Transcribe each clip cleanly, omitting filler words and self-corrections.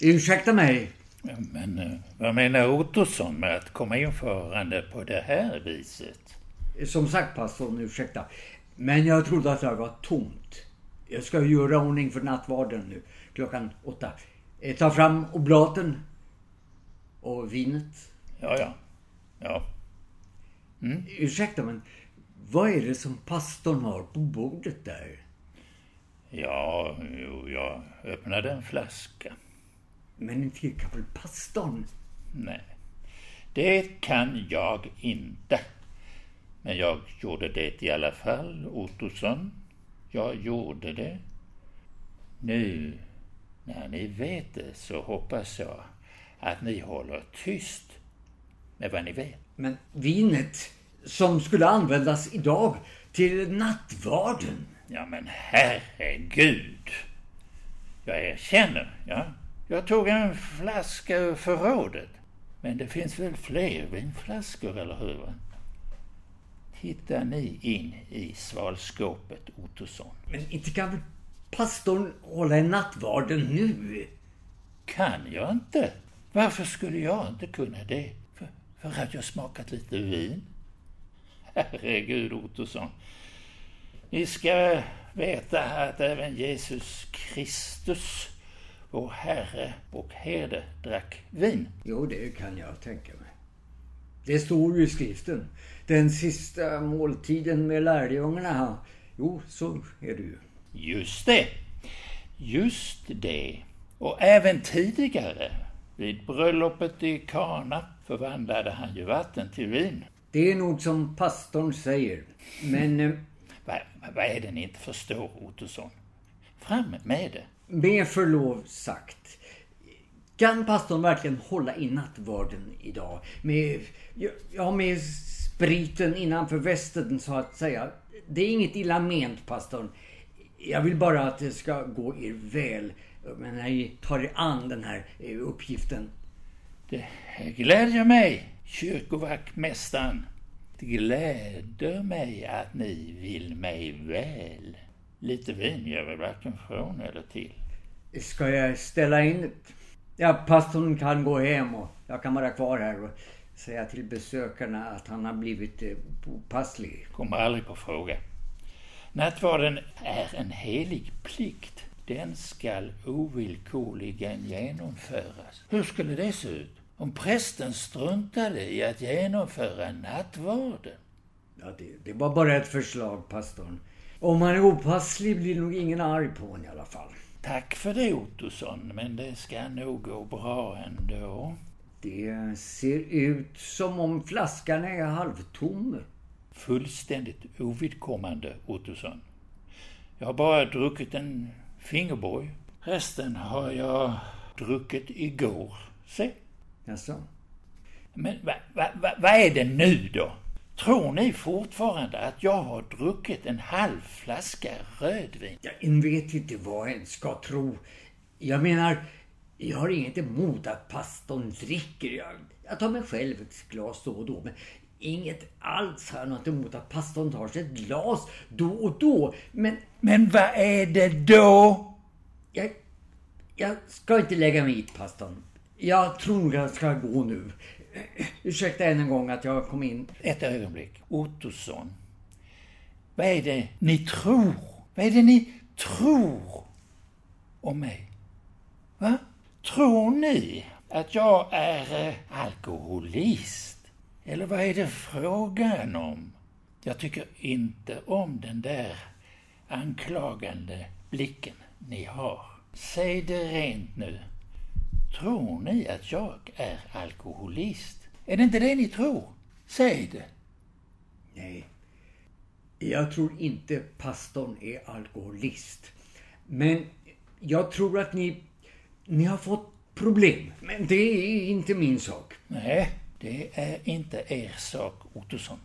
Ursäkta mig. Men vad menar Ottosson med att komma införande på det här viset? Som sagt, pastorn, ursäkta. Men jag trodde att det var tomt. Jag ska göra ordning för nattvarden nu, klockan 8. Ta fram oblaten och vinet. Ja. Mm. Ursäkta, men vad är det som pastorn har på bordet där? Ja, jag öppnade en flaska. Men inte kan väl pastorn? Nej, det kan jag inte. Men jag gjorde det i alla fall, Ottosson. Jag gjorde det. Nu, när ni vet det, så hoppas jag att ni håller tyst med vad ni vet. Men vinet som skulle användas idag till nattvarden. Ja, men herregud. Jag erkänner, ja. Jag tog en flaska ur förrådet. Men det finns väl fler vinflaskor, eller hur? Hittar ni in i svalskåpet, Ottosson? Men inte kan väl pastorn hålla en nattvarden nu? Kan jag inte. Varför skulle jag inte kunna det? För att jag smakat lite vin? Herregud, Ottosson. Ni ska veta att även Jesus Kristus, vår Herre och Herde, drack vin. Jo, det kan jag tänka mig. Det står ju i skriften. Den sista måltiden med lärjungarna. Jo, så är det ju. Just det. Och även tidigare, vid bröllopet i Kana, förvandlade han ju vatten till vin. Det är nog som pastorn säger. Men vad är det ni inte förstår, Ottosson? Fram med det. Med förlov sagt, kan pastorn verkligen hålla i nattvarden idag? Med spriten innanför västen, så att säga. Det är inget illa ment, pastorn. Jag vill bara att det ska gå er väl. Men jag tar er an den här uppgiften. Det glädjer mig, kyrkovaktmästaren. Det gläder mig att ni vill mig väl. Lite vin gör väl varken från eller till. Ska jag ställa in? Ja, pastorn kan gå hem och jag kan vara kvar här och säga till besökarna att han har blivit opasslig. Kommer aldrig på fråga. Nattvarden är en helig plikt. Den skall ovillkorligen genomföras. Hur skulle det se ut om prästen struntade i att genomföra nattvarden? Ja, det var bara ett förslag, pastorn. Om man är opasslig blir nog ingen arg på honom i alla fall. Tack för det, Ottosson, men det ska nog gå bra ändå. Det ser ut som om flaskan är halvtom. Fullständigt ovidkommande, Ottosson. Jag har bara druckit en fingerborg. Resten har jag druckit igår. Se? Jaså? Men vad är det nu då? Tror ni fortfarande att jag har druckit en halv flaska rödvin? Jag vet inte vad jag ska tro. Jag menar, jag har inget emot att pastorn dricker. Jag tar mig själv ett glas då och då. Men inget alls har jag något emot att pastorn tar sig ett glas då och då. Men vad är det då? Jag ska inte lägga mig hit, pastorn. Jag tror jag ska gå nu. Ursäkta än en gång att jag kom in. Ett ögonblick. Ottosson, vad är det ni tror? Vad är det ni tror om mig? Va? Tror ni att jag är alkoholist? Eller vad är det frågan om? Jag tycker inte om den där anklagande blicken ni har. Säg det rent nu. Tror ni att jag är alkoholist? Är det inte det ni tror? Säg det. Nej, jag tror inte pastorn är alkoholist. Men jag tror att ni har fått problem. Men det är inte min sak. Nej, det är inte er sak, Ottosson.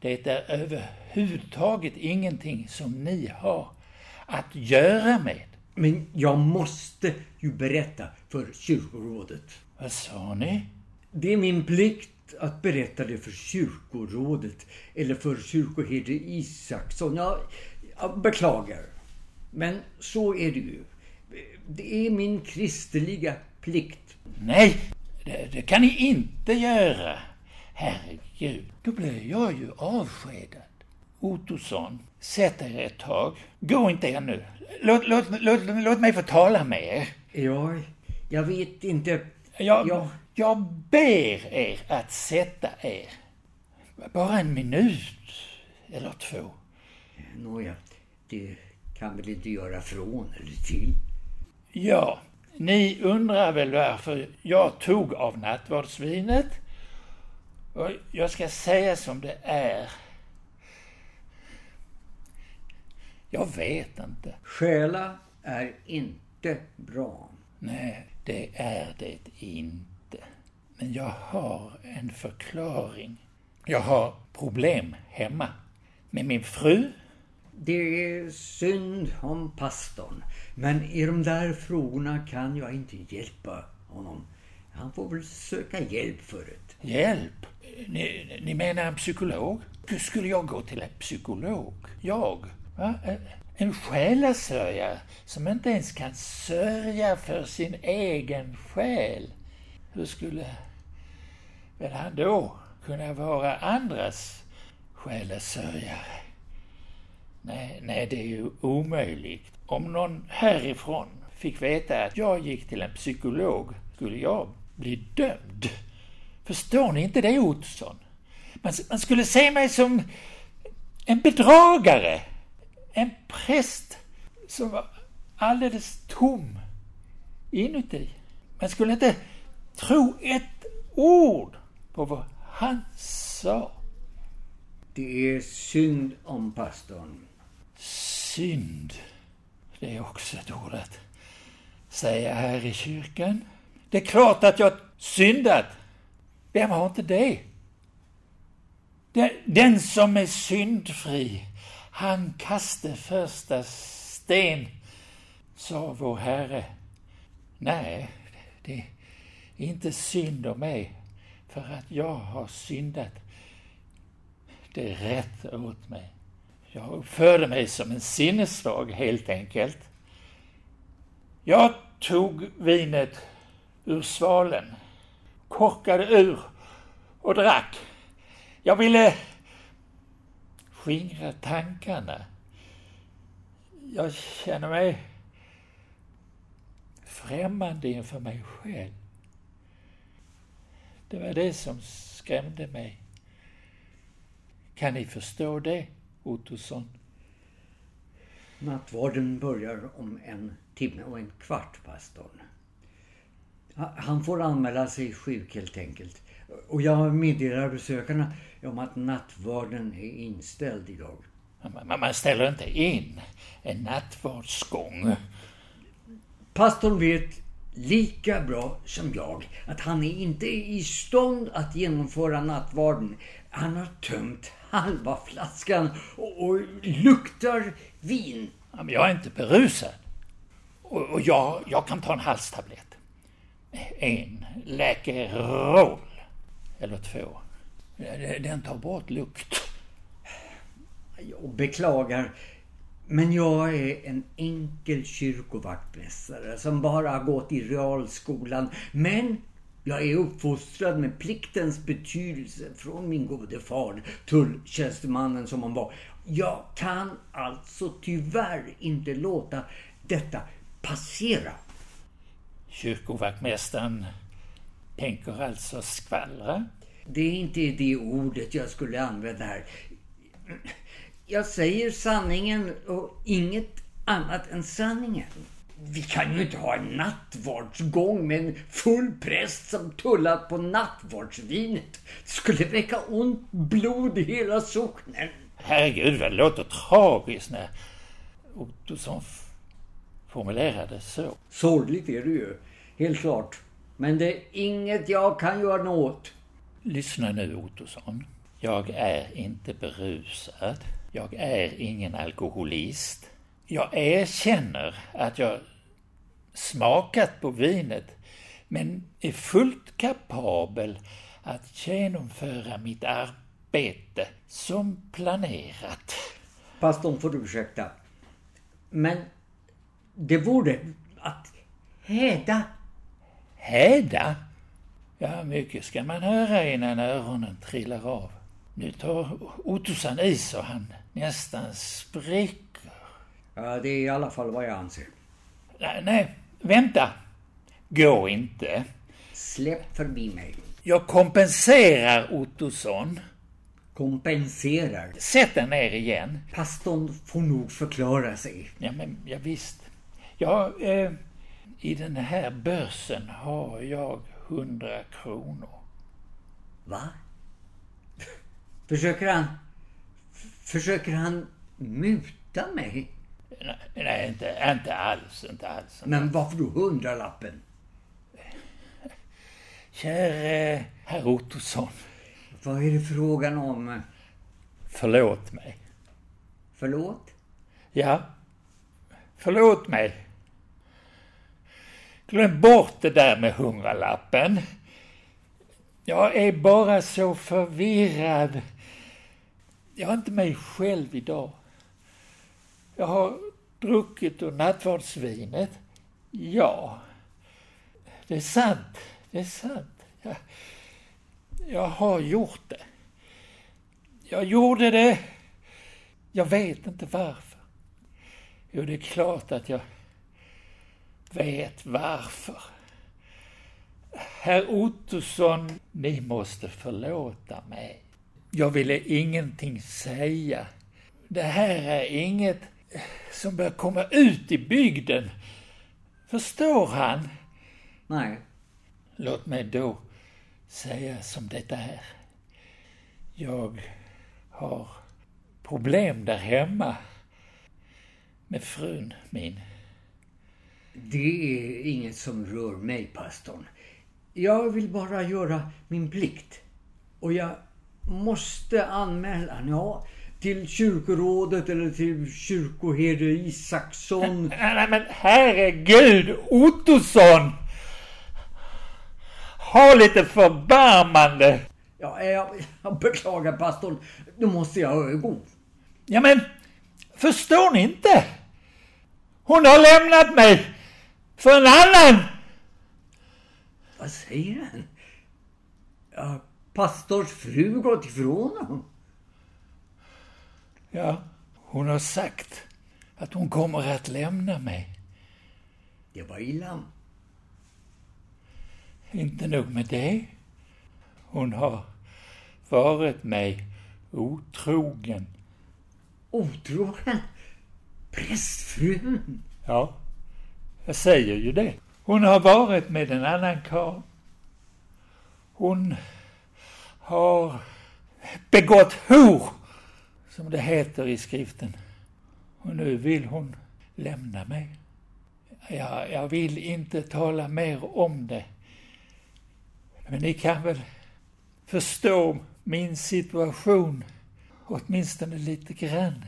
Det är överhuvudtaget ingenting som ni har att göra med. Men jag måste ju berätta för kyrkorådet. Vad sa ni? Det är min plikt att berätta det för kyrkorådet. Eller för kyrkoherde Isaksson. Jag beklagar. Men så är det ju. Det är min kristliga plikt. Nej, det kan ni inte göra. Herregud, då blir jag ju avskedad. Ottosson, sätt er ett tag. Gå inte ännu. Låt mig få tala med er. Ja, jag vet inte. Jag ber er att sätta er. Bara en minut eller två. Nåja, det kan väl inte göra från eller till. Ja, ni undrar väl varför jag tog av nattvardsvinet. Och jag ska säga som det är. Jag vet inte. Skäla är inte bra. Nej, det är det inte. Men jag har en förklaring. Jag har problem hemma med min fru. Det är synd om pastorn. Men i de där frågorna kan jag inte hjälpa honom. Han får väl söka hjälp förut. Hjälp? Ni menar en psykolog? Hur skulle jag gå till en psykolog? Jag? Va? En själasörjare som inte ens kan sörja för sin egen själ. Hur skulle väl han då kunna vara andras själasörjare? Nej, det är ju omöjligt. Om någon härifrån fick veta att jag gick till en psykolog skulle jag bli dömd. Förstår ni inte det, Ottosson? Man skulle se mig som en bedragare. En präst som var alldeles tom inuti. Man skulle inte tro ett ord på vad han sa. Det är synd om pastorn. Synd. Det är också ett ord att säga här i kyrkan. Det är klart att jag syndat. Vem har inte det? Den som är syndfri, han kastade första sten, sa vår Herre. Nej, det är inte synd om mig, för att jag har syndat. Det är rätt åt mig. Jag uppförde mig som en sinnesvag, helt enkelt. Jag tog vinet ur svalen, korkade ur och drack. Jag ville skingra tankarna. Jag känner mig främmande inför mig själv. Det var det som skrämde mig. Kan ni förstå det, Ottosson? Nattvarden börjar om 1 timme och 1 kvart, pastorn. Han får anmäla sig sjuk helt enkelt. Och jag meddelar besökarna om att nattvarden är inställd idag. Man ställer inte in en nattvardsgång. Pastorn vet lika bra som jag att han är inte i stånd att genomföra nattvarden. Han har tömt halva flaskan och luktar vin. Jag är inte berusad. Och jag kan ta en halstablett. En läkerol. Eller 2. Den tar bort lukt. Jag beklagar. Men jag är en enkel kyrkovaktmästare som bara har gått i realskolan. Men jag är uppfostrad med pliktens betydelse från min gode far, tulltjänstemannen som han var. Jag kan alltså tyvärr inte låta detta passera. Kyrkovaktmästaren tänker alltså skvallra? Det är inte det ordet jag skulle använda här. Jag säger sanningen och inget annat än sanningen. Vi kan ju inte ha en nattvardsgång med en full präst som tullat på nattvardsvinet. Det skulle väcka ont blod i hela socknen. Herregud, vad låter tragiskt när Ottosson formulerade så. Sorgligt är det ju, helt klart. Men det är inget jag kan göra något. Lyssna nu, Ottosson. Jag är inte berusad. Jag är ingen alkoholist. Jag erkänner att jag smakat på vinet, men är fullt kapabel att genomföra mitt arbete som planerat. Pastorn får ursäkta. Men det vore att häda. Häda? Ja, mycket ska man höra innan öronen trillar av. Nu tar Ottosson i så han nästan spricker. Ja, det är i alla fall vad jag anser. Nej, vänta. Gå inte. Släpp förbi mig. Jag kompenserar Ottosson. Kompenserar? Sätt den ner igen. Pastorn får nog förklara sig. Ja, men ja, visst. Ja, i den här börsen har jag 100 kronor. Va? Försöker han muta mig? Nej, inte alls. Men varför då 100-lappen? Käre herr Ottosson. Vad är det frågan om? Förlåt mig. Förlåt? Ja, förlåt mig. Glöm bort det där med 100-lappen. Jag är bara så förvirrad. Jag är inte mig själv idag. Jag har druckit ur nattvardsvinet. Ja, det är sant. Det är sant. Jag har gjort det. Jag gjorde det. Jag vet inte varför. Jo, det är klart att jag vet varför. Herr Ottosson, ni måste förlåta mig. Jag ville ingenting säga. Det här är inget som bör komma ut i bygden. Förstår han? Nej. Låt mig då säga som det är. Jag har problem där hemma med frun min. Det är inget som rör mig, pastorn. Jag vill bara göra min plikt. Och jag måste anmäla, ja, till kyrkorådet eller till kyrkoherde Isaksson. Nej, men herregud, Ottosson! Ha lite förbarmande! Ja, jag beklagar, pastorn. Då måste jag gå. Ja, men förstår ni inte? Hon har lämnat mig för en annan! Vad säger han? Ja, pastors fru gått ifrån honom. Ja, hon har sagt att hon kommer att lämna mig. Det var illa. Inte nog med det. Hon har varit mig otrogen. Otrogen? Prästfrun? Ja, jag säger ju det. Hon har varit med en annan karl. Hon har begått hor, som det heter i skriften. Och nu vill hon lämna mig. Jag vill inte tala mer om det. Men ni kan väl förstå min situation, åtminstone lite grann,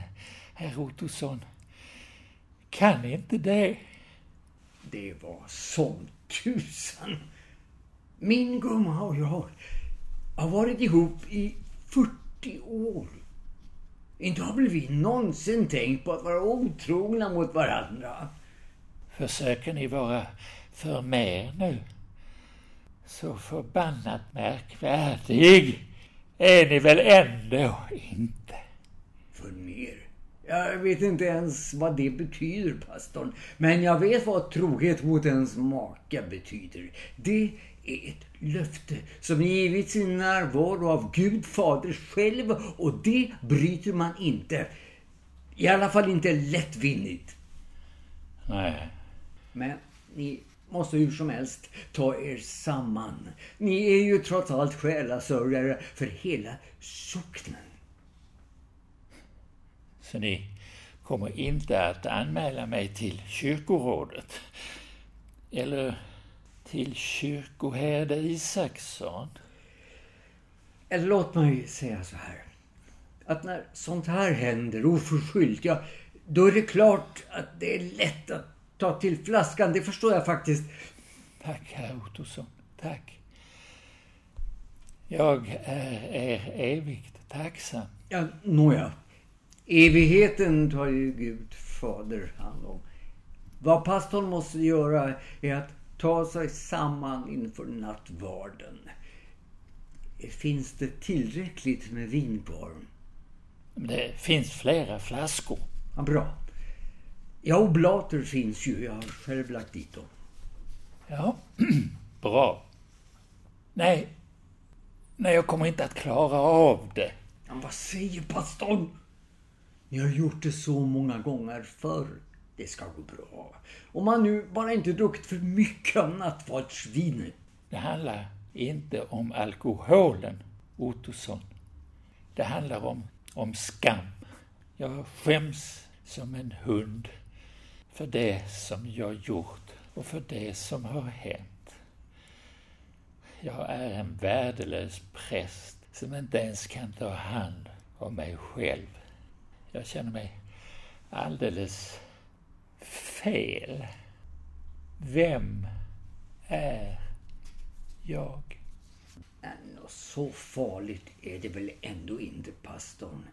herr Ottosson. Kan inte det? Det var som tusan. Min gumma och jag har varit ihop i 40 år. Inte har vi någonsin tänkt på att vara otrogna mot varandra. Försöker ni vara för mig nu? Så förbannat märkvärdig är ni väl ändå inte? För mer? Jag vet inte ens vad det betyder, pastorn. Men jag vet vad trohet mot ens maka betyder. Det är ett löfte som givits i närvaro av Gud Fader själv. Och det bryter man inte. I alla fall inte lättvinnigt. Nej. Men ni måste hur som helst ta er samman. Ni är ju trots allt själasörjare för hela socknen. Så ni kommer inte att anmäla mig till kyrkorådet eller till kyrkoherde Isaksson? Eller låt mig säga så här, att när sånt här händer oförskyllt, ja, då är det klart att det är lätt att ta till flaskan, det förstår jag faktiskt. Tack, herr Ottosson, tack. Jag är er evigt tacksam. Ja, nåja. Evigheten tar ju Gud Fader hand om. Vad pastorn måste göra är att ta sig samman inför nattvarden. Finns det tillräckligt med vin kvar? Det finns flera flaskor. Ja, bra. Ja, oblater finns ju. Jag har själv lagt dit dem. Ja, bra. Nej, jag kommer inte att klara av det. Men vad säger pastorn? Ni har gjort det så många gånger förr. Det ska gå bra. Om man nu bara inte druckit för mycket av nattvardsvinet. Det handlar inte om alkoholen, Ottosson. Det handlar om skam. Jag skäms som en hund för det som jag gjort och för det som har hänt. Jag är en värdelös präst som inte ens kan ta hand om mig själv. Jag känner mig alldeles fel. Vem är jag? Så farligt är det väl ändå inte, pastorn.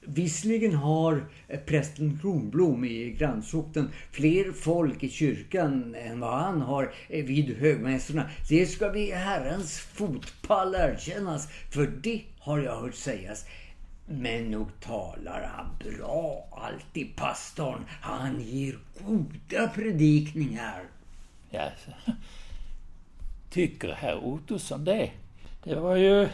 Visserligen har prästen Kronblom i grannsokten fler folk i kyrkan än vad han har vid högmässorna. Det ska vi Herrens fotpall erkännas, för det har jag hört sägas. Men nog talar han bra alltid, pastorn. Han ger goda predikningar. Ja, tycker herr Ottosson det? Det var ju...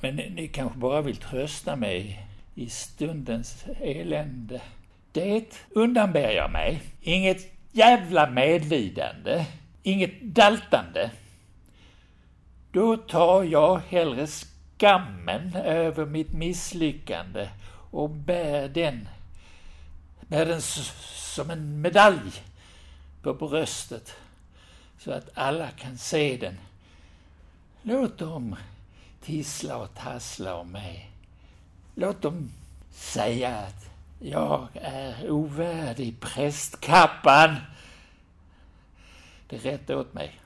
Men ni kanske bara vill trösta mig i stundens elände. Det undanber jag mig. Inget jävla medlidande. Inget daltande. Då tar jag hellre skammen över mitt misslyckande och bär den som en medalj på bröstet så att alla kan se den. Låt dem tissla och tassla om mig. Låt dem säga att jag är ovärdig prästkappan. Det rätta åt mig.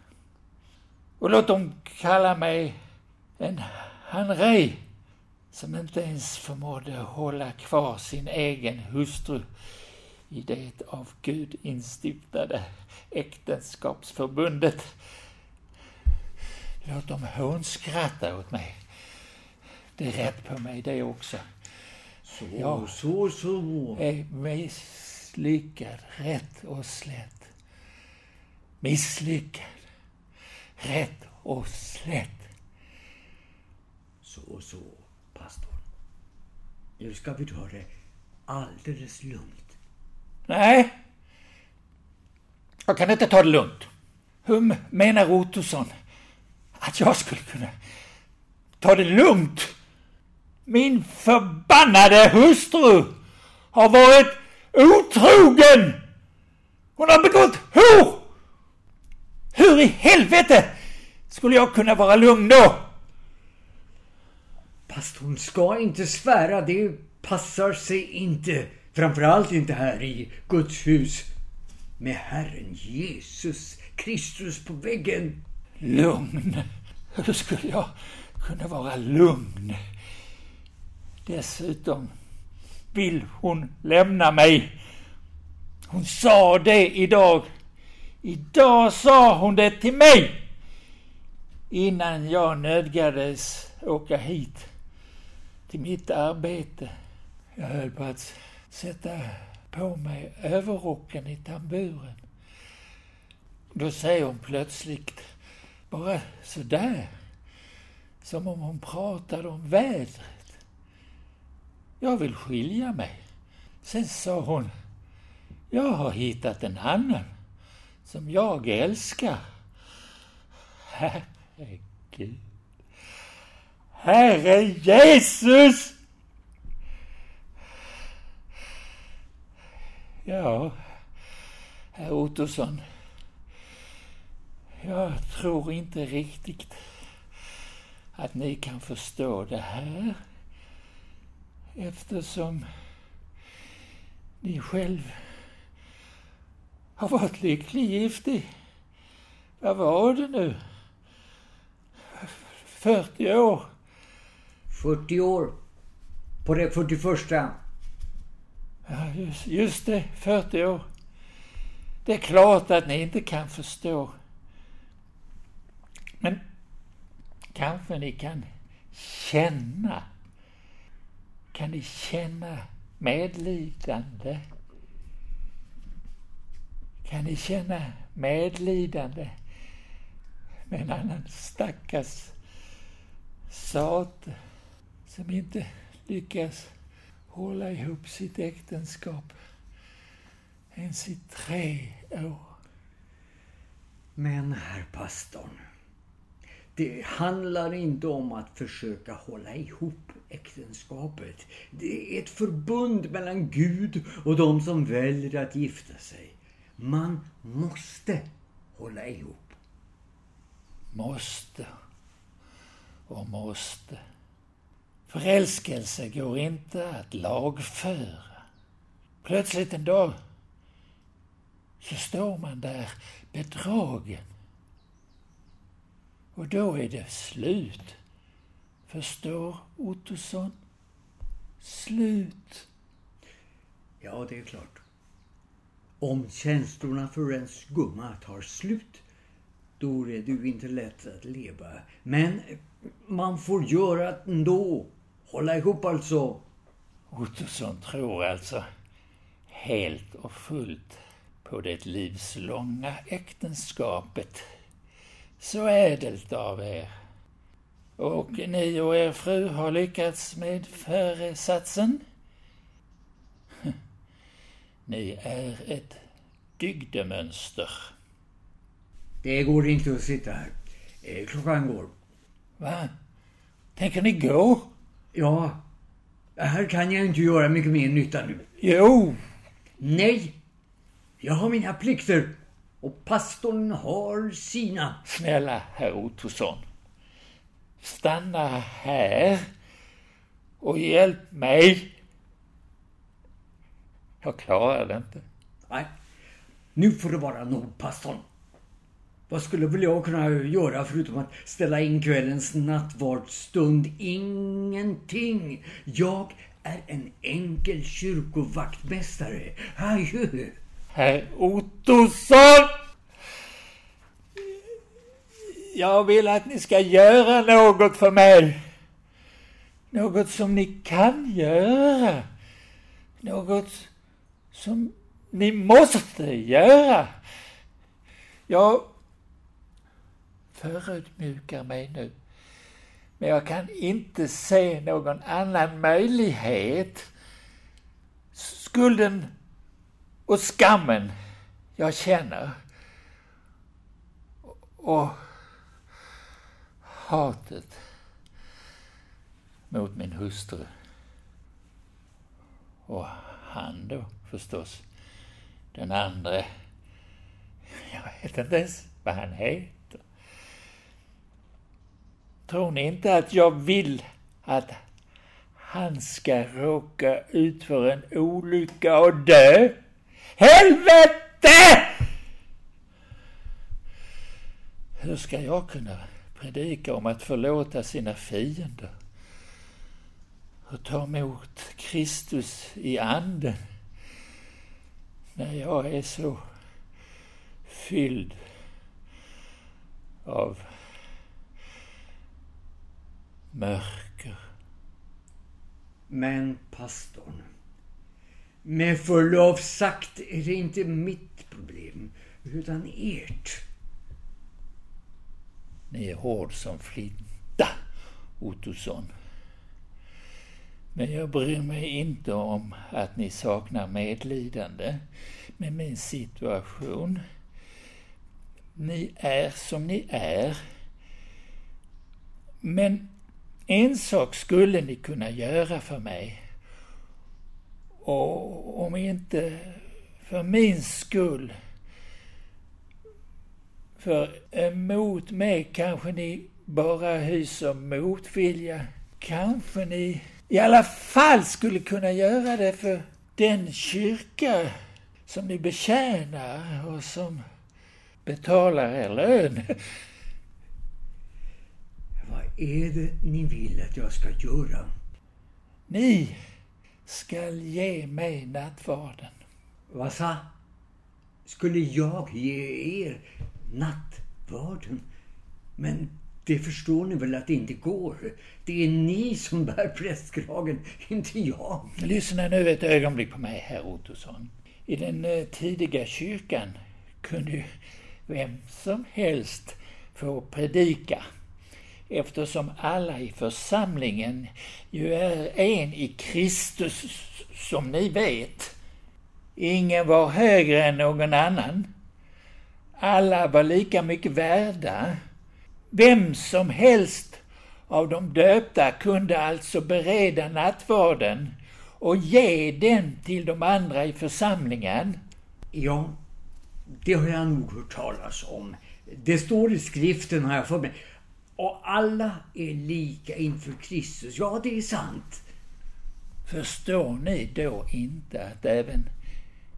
Och låt dem kalla mig en hanrej som inte ens förmådde hålla kvar sin egen hustru i det av Gud instiftade äktenskapsförbundet. Låt dem hånskratta åt mig. Det är rätt på mig det också. Så. Är misslyckad rätt och slätt. Misslyckad rätt och slätt. Så, pastor. Nu ska vi ta det alldeles lugnt. Nej. Jag kan inte ta det lugnt. Hur menar Ottosson att jag skulle kunna ta det lugnt? Min förbannade hustru har varit otrogen. Hon har begått hor. Hur i helvete skulle jag kunna vara lugn då? Pastorn ska inte svära. Det passar sig inte. Framförallt inte här i Guds hus. Med Herren Jesus Kristus på väggen. Lugn. Hur skulle jag kunna vara lugn? Dessutom vill hon lämna mig. Hon sa det idag. Idag sa hon det till mig. Innan jag nödgades åka hit till mitt arbete. Jag höll på att sätta på mig överrocken i tamburen. Då säger hon plötsligt bara sådär, som om hon pratade om vädret. Jag vill skilja mig. Sen sa hon, jag har hittat en annan som jag älskar. Herregud. Herre Jesus! Ja, herr Ottosson. Jag tror inte riktigt att ni kan förstå det här, eftersom ni själv har varit lycklig giftig. Vad var det nu? 40 år. 40 år. På det 41. Ja, just det, 40 år. Det är klart att ni inte kan förstå. Men kanske ni kan känna. Kan ni känna medlidande? Kan ni känna medlidande med en annan stackars sat som inte lyckas hålla ihop sitt äktenskap ens i 3 år? Men herr pastorn, det handlar inte om att försöka hålla ihop äktenskapet. Det är ett förbund mellan Gud och de som väljer att gifta sig. Man måste hålla ihop. Måste och måste. Förälskelse går inte att lagföra. Plötsligt en dag så står man där bedragen. Och då är det slut. Förstår Ottosson? Slut. Ja, det är klart. Om känslorna för ens gumma tar slut, då är det ju inte lätt att leva. Men man får göra det ändå. Hålla ihop alltså. Ottosson tror alltså helt och fullt på det livslånga äktenskapet. Så ädelt av er. Och ni och er fru har lyckats med föresatsen. Ni är ett dygdemönster. Det går inte att sitta här. Klockan går. Va? Tänker ni gå? Ja. Här kan jag inte göra mycket mer nytta nu. Jo. Nej. Jag har mina plikter. Och pastorn har sina. Snälla herr Ottosson, stanna här och hjälp mig. Jag klarar det inte. Nej, nu får det vara nog, pastorn. Vad skulle väl jag kunna göra förutom att ställa in kvällens nattvardsstund? Ingenting. Jag är en enkel kyrkovaktmästare. Adjö. Herr Ottosson! Jag vill att ni ska göra något för mig. Något som ni kan göra. Något som ni måste göra. Jag förödmjukar mig nu. Men jag kan inte se någon annan möjlighet. Skulden och skammen jag känner och hatet mot min hustru och han då förstås, den andra, jag vet inte ens vad han heter. Tror ni inte att jag vill att han ska råka ut för en olycka och dö? Helvete! Hur ska jag kunna predika om att förlåta sina fiender och ta emot Kristus i anden när jag är så fylld av mörker? Men pastorn, med förlov sagt är det inte mitt problem, utan ert. Ni är hård som flinta, Ottosson. Men jag bryr mig inte om att ni saknar medlidande med min situation. Ni är som ni är. Men en sak skulle ni kunna göra för mig. Och om inte för min skull, för emot mig kanske ni bara hyser motvilja. Kanske ni i alla fall skulle kunna göra det för den kyrka som ni betjänar och som betalar er lön. Vad är det ni vill att jag ska göra? Ni skall ge mig nattvarden. Vad sa? Skulle jag ge er nattvarden? Men det förstår ni väl att det inte går. Det är ni som bär prästkragen, inte jag. Lyssna nu ett ögonblick på mig, herr Ottosson. I den tidiga kyrkan kunde vem som helst få predika, eftersom alla i församlingen ju är en i Kristus, som ni vet. Ingen var högre än någon annan. Alla var lika mycket värda. Vem som helst av de döpta kunde alltså bereda nattvarden och ge den till de andra i församlingen. Ja, det har jag nog hört talas om. Det står i skriften här för mig. Och alla är lika inför Kristus. Ja, det är sant. Förstår ni då inte att även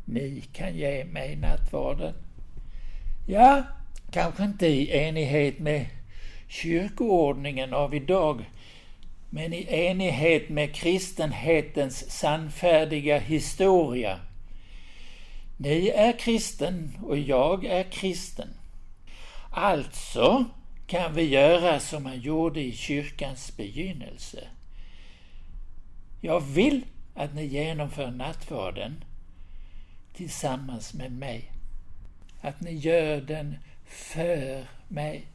ni kan ge mig nattvarden? Ja, kanske inte i enighet med kyrkoordningen av idag, men i enighet med kristenhetens sannfärdiga historia. Ni är kristen och jag är kristen. Alltså kan vi göra som man gjorde i kyrkans begynnelse. Jag vill att ni genomför nattvarden tillsammans med mig. Att ni gör den för mig.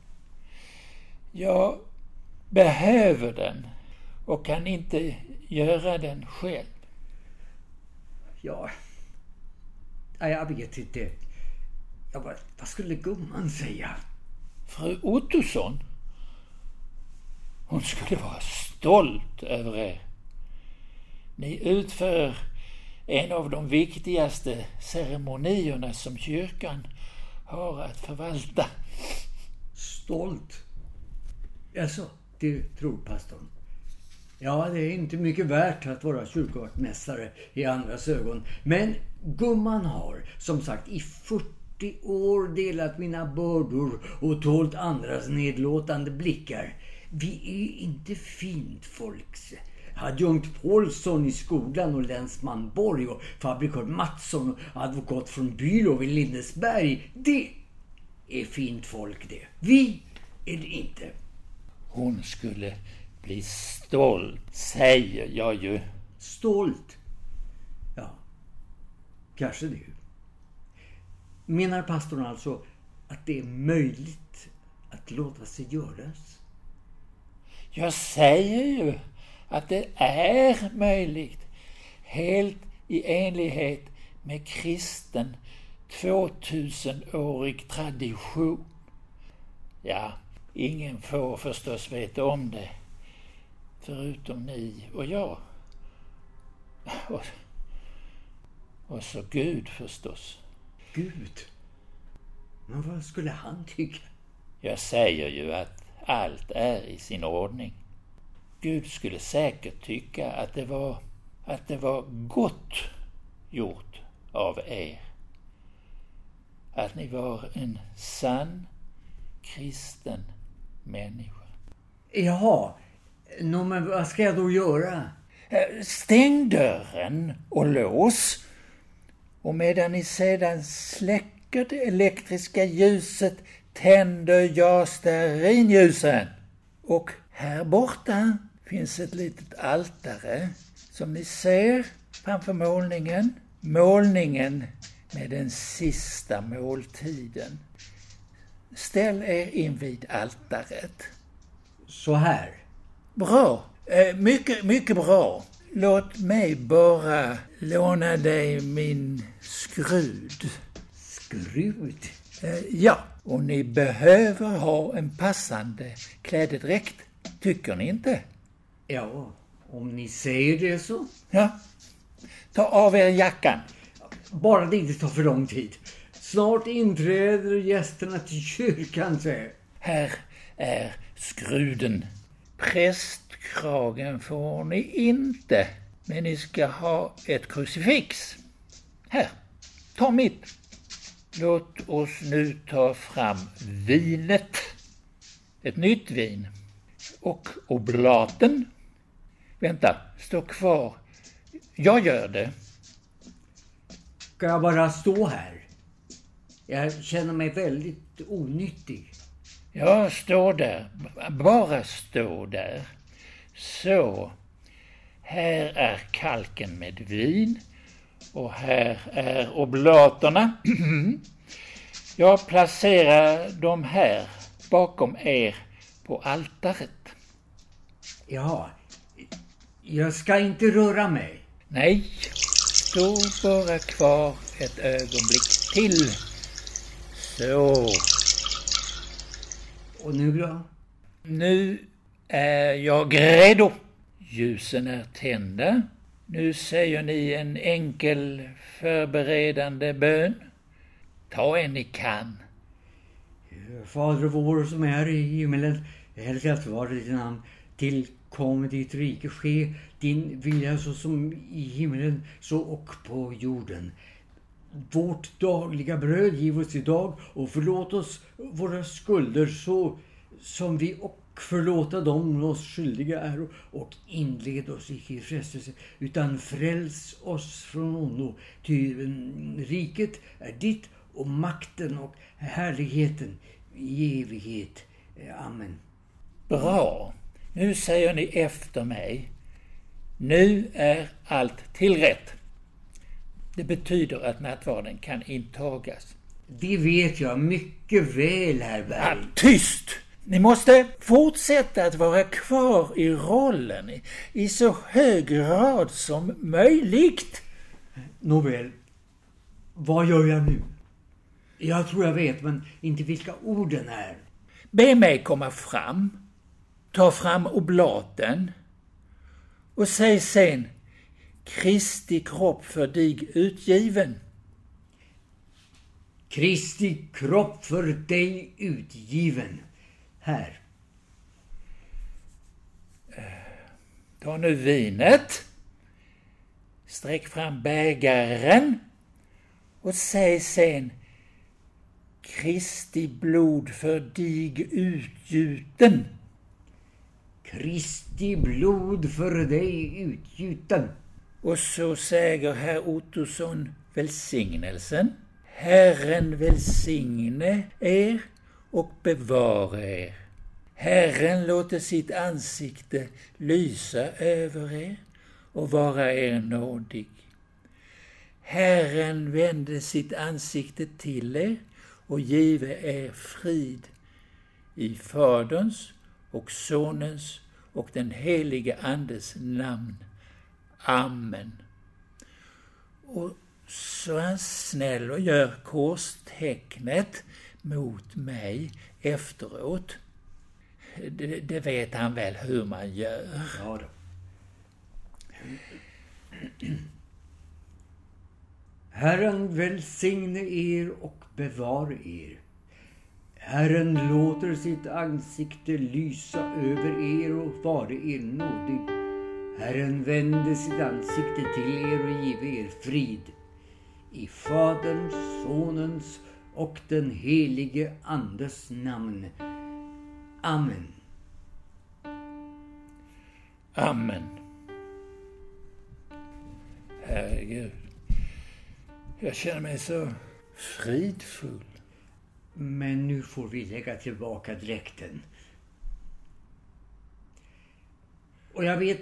Jag behöver den och kan inte göra den själv. Ja, jag vet inte. Vad skulle gumman säga? Fru Ottosson, hon skulle vara stolt över er. Ni utför en av de viktigaste ceremonierna som kyrkan har att förvalta. Stolt? Alltså, det tror pastorn. Ja, det är inte mycket värt att vara kyrkovaktmästare i andras ögon. Men gumman har, som sagt, i 40 år delat mina bördor och tålt andras nedlåtande blickar. Vi är inte fint folks. Adjunkt Paulsson i skolan och länsman Borg och fabrikör Mattsson och advokat från byrå i Lindesberg. Det är fint folk det. Vi är det inte. Hon skulle bli stolt, säger jag ju. Stolt? Ja, kanske det. Menar pastorn alltså att det är möjligt att låta sig göras? Jag säger ju att det är möjligt, helt i enlighet med kristen 2000-årig tradition. Ja, ingen får förstås veta om det, förutom ni och jag. Och så Gud förstås. Gud? Men vad skulle han tycka? Jag säger ju att allt är i sin ordning. Gud skulle säkert tycka att det var gott gjort av er. Att ni var en sann kristen människa. Jaha, men vad ska jag då göra? Stäng dörren och lås. Och medan ni sedan släcker det elektriska ljuset tänder jag stearinljusen. Och här borta finns ett litet altare som ni ser framför målningen. Målningen med den sista måltiden. Ställ er in vid altaret. Så här. Bra. Mycket, mycket bra. Låt mig bara låna dig min skrud. Skrud? Ja. Och ni behöver ha en passande klädedräkt. Tycker ni inte? Ja, om ni säger det så. Ja, ta av er jackan. Bara det inte tar för lång tid. Snart inträder gästerna till kyrkan, säger. Här är skruden. Prästkragen får ni inte, men ni ska ha ett krucifix. Här, ta mitt. Låt oss nu ta fram vinet. Ett nytt vin. Och oblaten. Vänta, stå kvar. Jag gör det. Kan jag bara stå här? Jag känner mig väldigt onyttig. Jag står där. Bara stå där. Så. Här är kalken med vin. Och här är oblaterna. Jag placerar dem här bakom er på altaret. Ja, jag ska inte röra mig. Nej, stå bara kvar ett ögonblick till. Så. Och nu då? Nu är jag redo. Ljusen är tända. Nu säger ni en enkel förberedande bön. Ta en ni kan. Fader vår som är i himmelen, helgat vare ditt namn. Tillkom ditt rike ske, din vilja så som i himmelen så och på jorden. Vårt dagliga bröd giv oss idag och förlåt oss våra skulder så som vi och förlåta dem oss skyldiga är och inled oss icke i frestelse utan fräls oss från ondo. Ty riket är ditt och makten och härligheten i evighet. Amen. Bra. Nu säger ni efter mig. Nu är allt tillrätt. Det betyder att nattvarden kan intagas. Det vet jag mycket väl, herr Berg. Ja, tyst! Ni måste fortsätta att vara kvar i rollen i så hög grad som möjligt. Nåväl, vad gör jag nu? Jag tror jag vet, men inte vilka orden är. Be mig komma fram, ta fram oblaten och säg sen Kristi kropp för dig utgiven. Kristi kropp för dig utgiven. Här. Ta nu vinet. Sträck fram bägaren. Och säg sen Kristi blod för dig utgjuten. Kristi blod för dig utgjuten. Och så säger herr Ottosson välsignelsen. Herren välsigne er och bevara er. Herren låter sitt ansikte lysa över er och vara er nådig. Herren vände sitt ansikte till er och give er frid. I Faderns och Sonens och den helige Andes namn. Amen. Och så är han snäll och gör korstecknet mot mig efteråt. Det vet han väl hur man gör. Ja då. Herren välsigne er och bevara er. Herren låter sitt ansikte lysa över er och vara er nådig. Herren vände sitt ansikte till er och give er frid. I Faderns, Sonens och den helige Andes namn. Amen. Amen. Herregud. Jag känner mig så fridfull. Men nu får vi lägga tillbaka dräkten. Och jag vet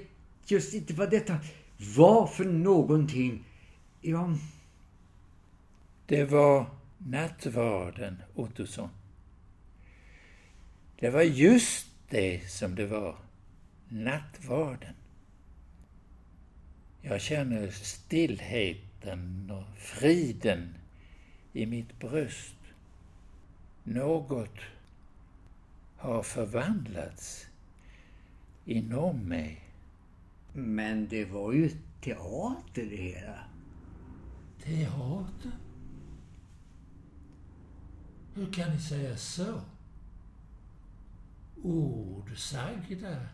just inte vad detta var för någonting. Ja. Det var nattvarden, Ottosson. Det var just det som det var. Nattvarden. Jag känner stillheten och friden i mitt bröst. Något har förvandlats inom mig. Men det var ju teater det hela. Teater? Hur kan ni säga så? Ord sagda.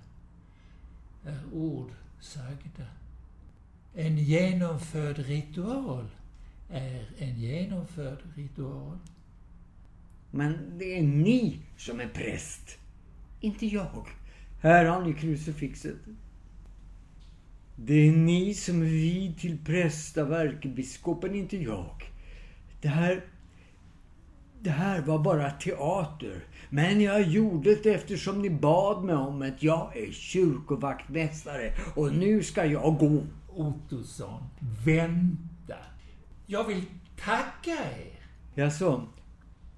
En genomförd ritual är en genomförd ritual. Men det är ni som är präst, inte jag. Här har ni krucifixet. Det är ni som är vid till prästaverk, biskopen, inte jag. Det här var bara teater. Men jag gjorde det eftersom ni bad mig om att jag är kyrkovaktmästare. Och nu ska jag gå. Ottosson, vänta. Jag vill tacka er. Jaså,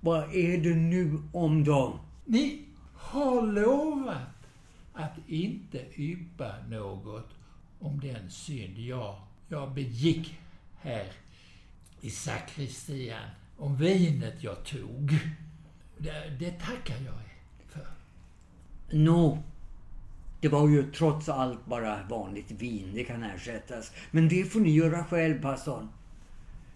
vad är det nu om dem? Ni har lovat att inte yppa något om den synd jag begick här i sakristian. Om vinet jag tog. Det tackar jag för. No. Det var ju trots allt bara vanligt vin. Det kan ersättas. Men det får ni göra själv, Paulsson.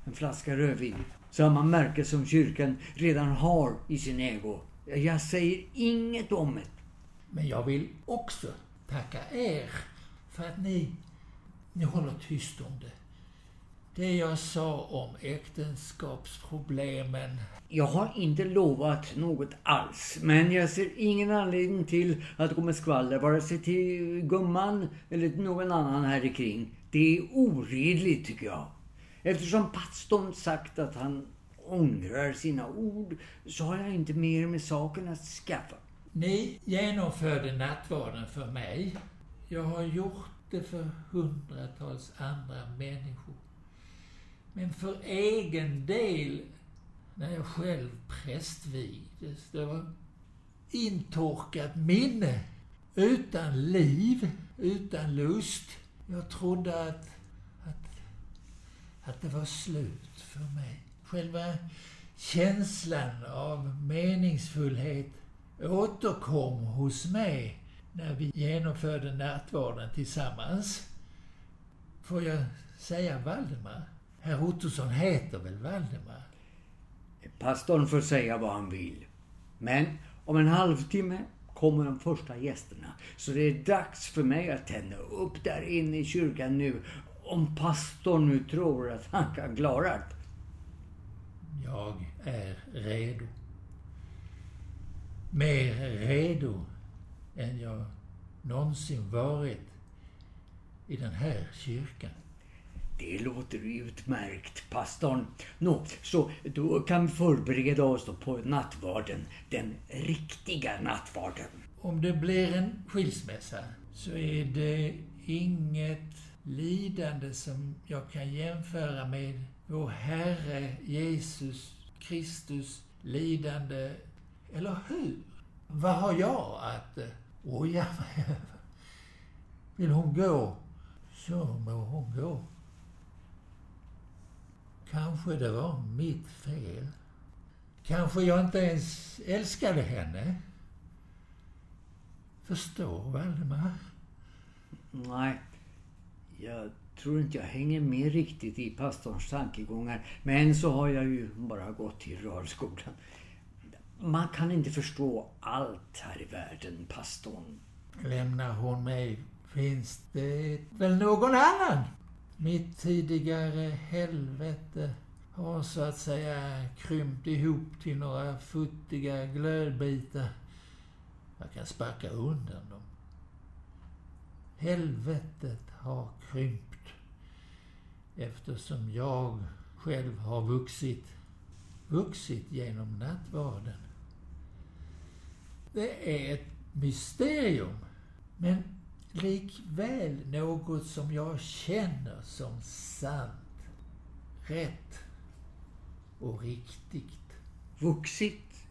En flaska rödvin. Samma märke som kyrkan redan har i sin ägo. Jag säger inget om det. Men jag vill också tacka er för att ni håller tyst om det. Det jag sa om äktenskapsproblemen. Jag har inte lovat något alls. Men jag ser ingen anledning till att gå med skvaller. Vare sig till gumman eller till någon annan här i kring. Det är oredligt, tycker jag. Eftersom Paulsson sagt att han ångrar sina ord, så har jag inte mer med saken att skaffa. Ni genomförde nattvarden för mig. Jag har gjort det för hundratals andra människor. Men för egen del, när jag själv prästvigdes, det var intorkat minne, utan liv, utan lust. Jag trodde att det var slut för mig. Själva känslan av meningsfullhet återkom hos mig när vi genomförde nattvarden tillsammans. Får jag säga Waldemar? Herr Ottosson heter väl Waldemar? Paulsson får säga vad han vill. Men om en halvtimme kommer de första gästerna. Så det är dags för mig att tända upp där inne i kyrkan nu. Om Paulsson nu tror att han kan klara det. Jag är redo. Mer redo än jag någonsin varit i den här kyrkan. Det låter utmärkt, Paulsson. Nå, så då kan vi förbereda oss då på nattvarden. Den riktiga nattvarden. Om det blir en skilsmässa så är det inget lidande som jag kan jämföra med vår Herre Jesus Kristus lidande. Eller hur? Vad har jag att oja mig över? Vill hon gå, så må hon gå. Kanske det var mitt fel. Kanske jag inte ens älskade henne. Förstår Waldemar? Nej, jag tror inte jag hänger med riktigt i pastorns tankegångar. Men så har jag ju bara gått i rörskolan. Man kan inte förstå allt här i världen, pastorn. Lämnar hon mig finns det väl någon annan? Mitt tidigare helvete har så att säga krympt ihop till några futtiga glödbitar. Jag kan sparka undan dem. Helvetet har krympt eftersom jag själv har vuxit genom nattvarden. Det är ett mysterium, men likväl något som jag känner som sant, rätt och riktigt. Vuxit?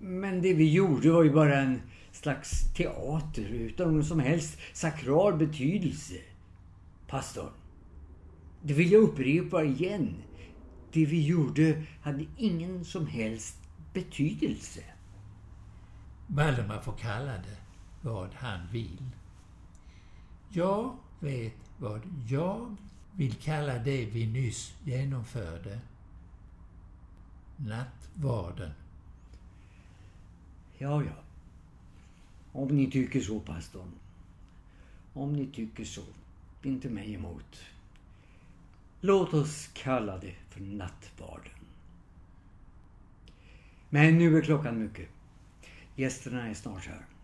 Men det vi gjorde var ju bara en slags teater utan någon som helst sakral betydelse, pastor. Det vill jag upprepa igen. Det vi gjorde hade ingen som helst betydelse. Waldemar får kalla det vad han vill. Jag vet vad jag vill kalla det vi nyss genomförde. Nattvarden. Ja. Om ni tycker så, pastorn. Om ni tycker så, inte mig emot. Låt oss kalla det för nattvarden. Men nu är klockan mycket. Gästerna är snart här.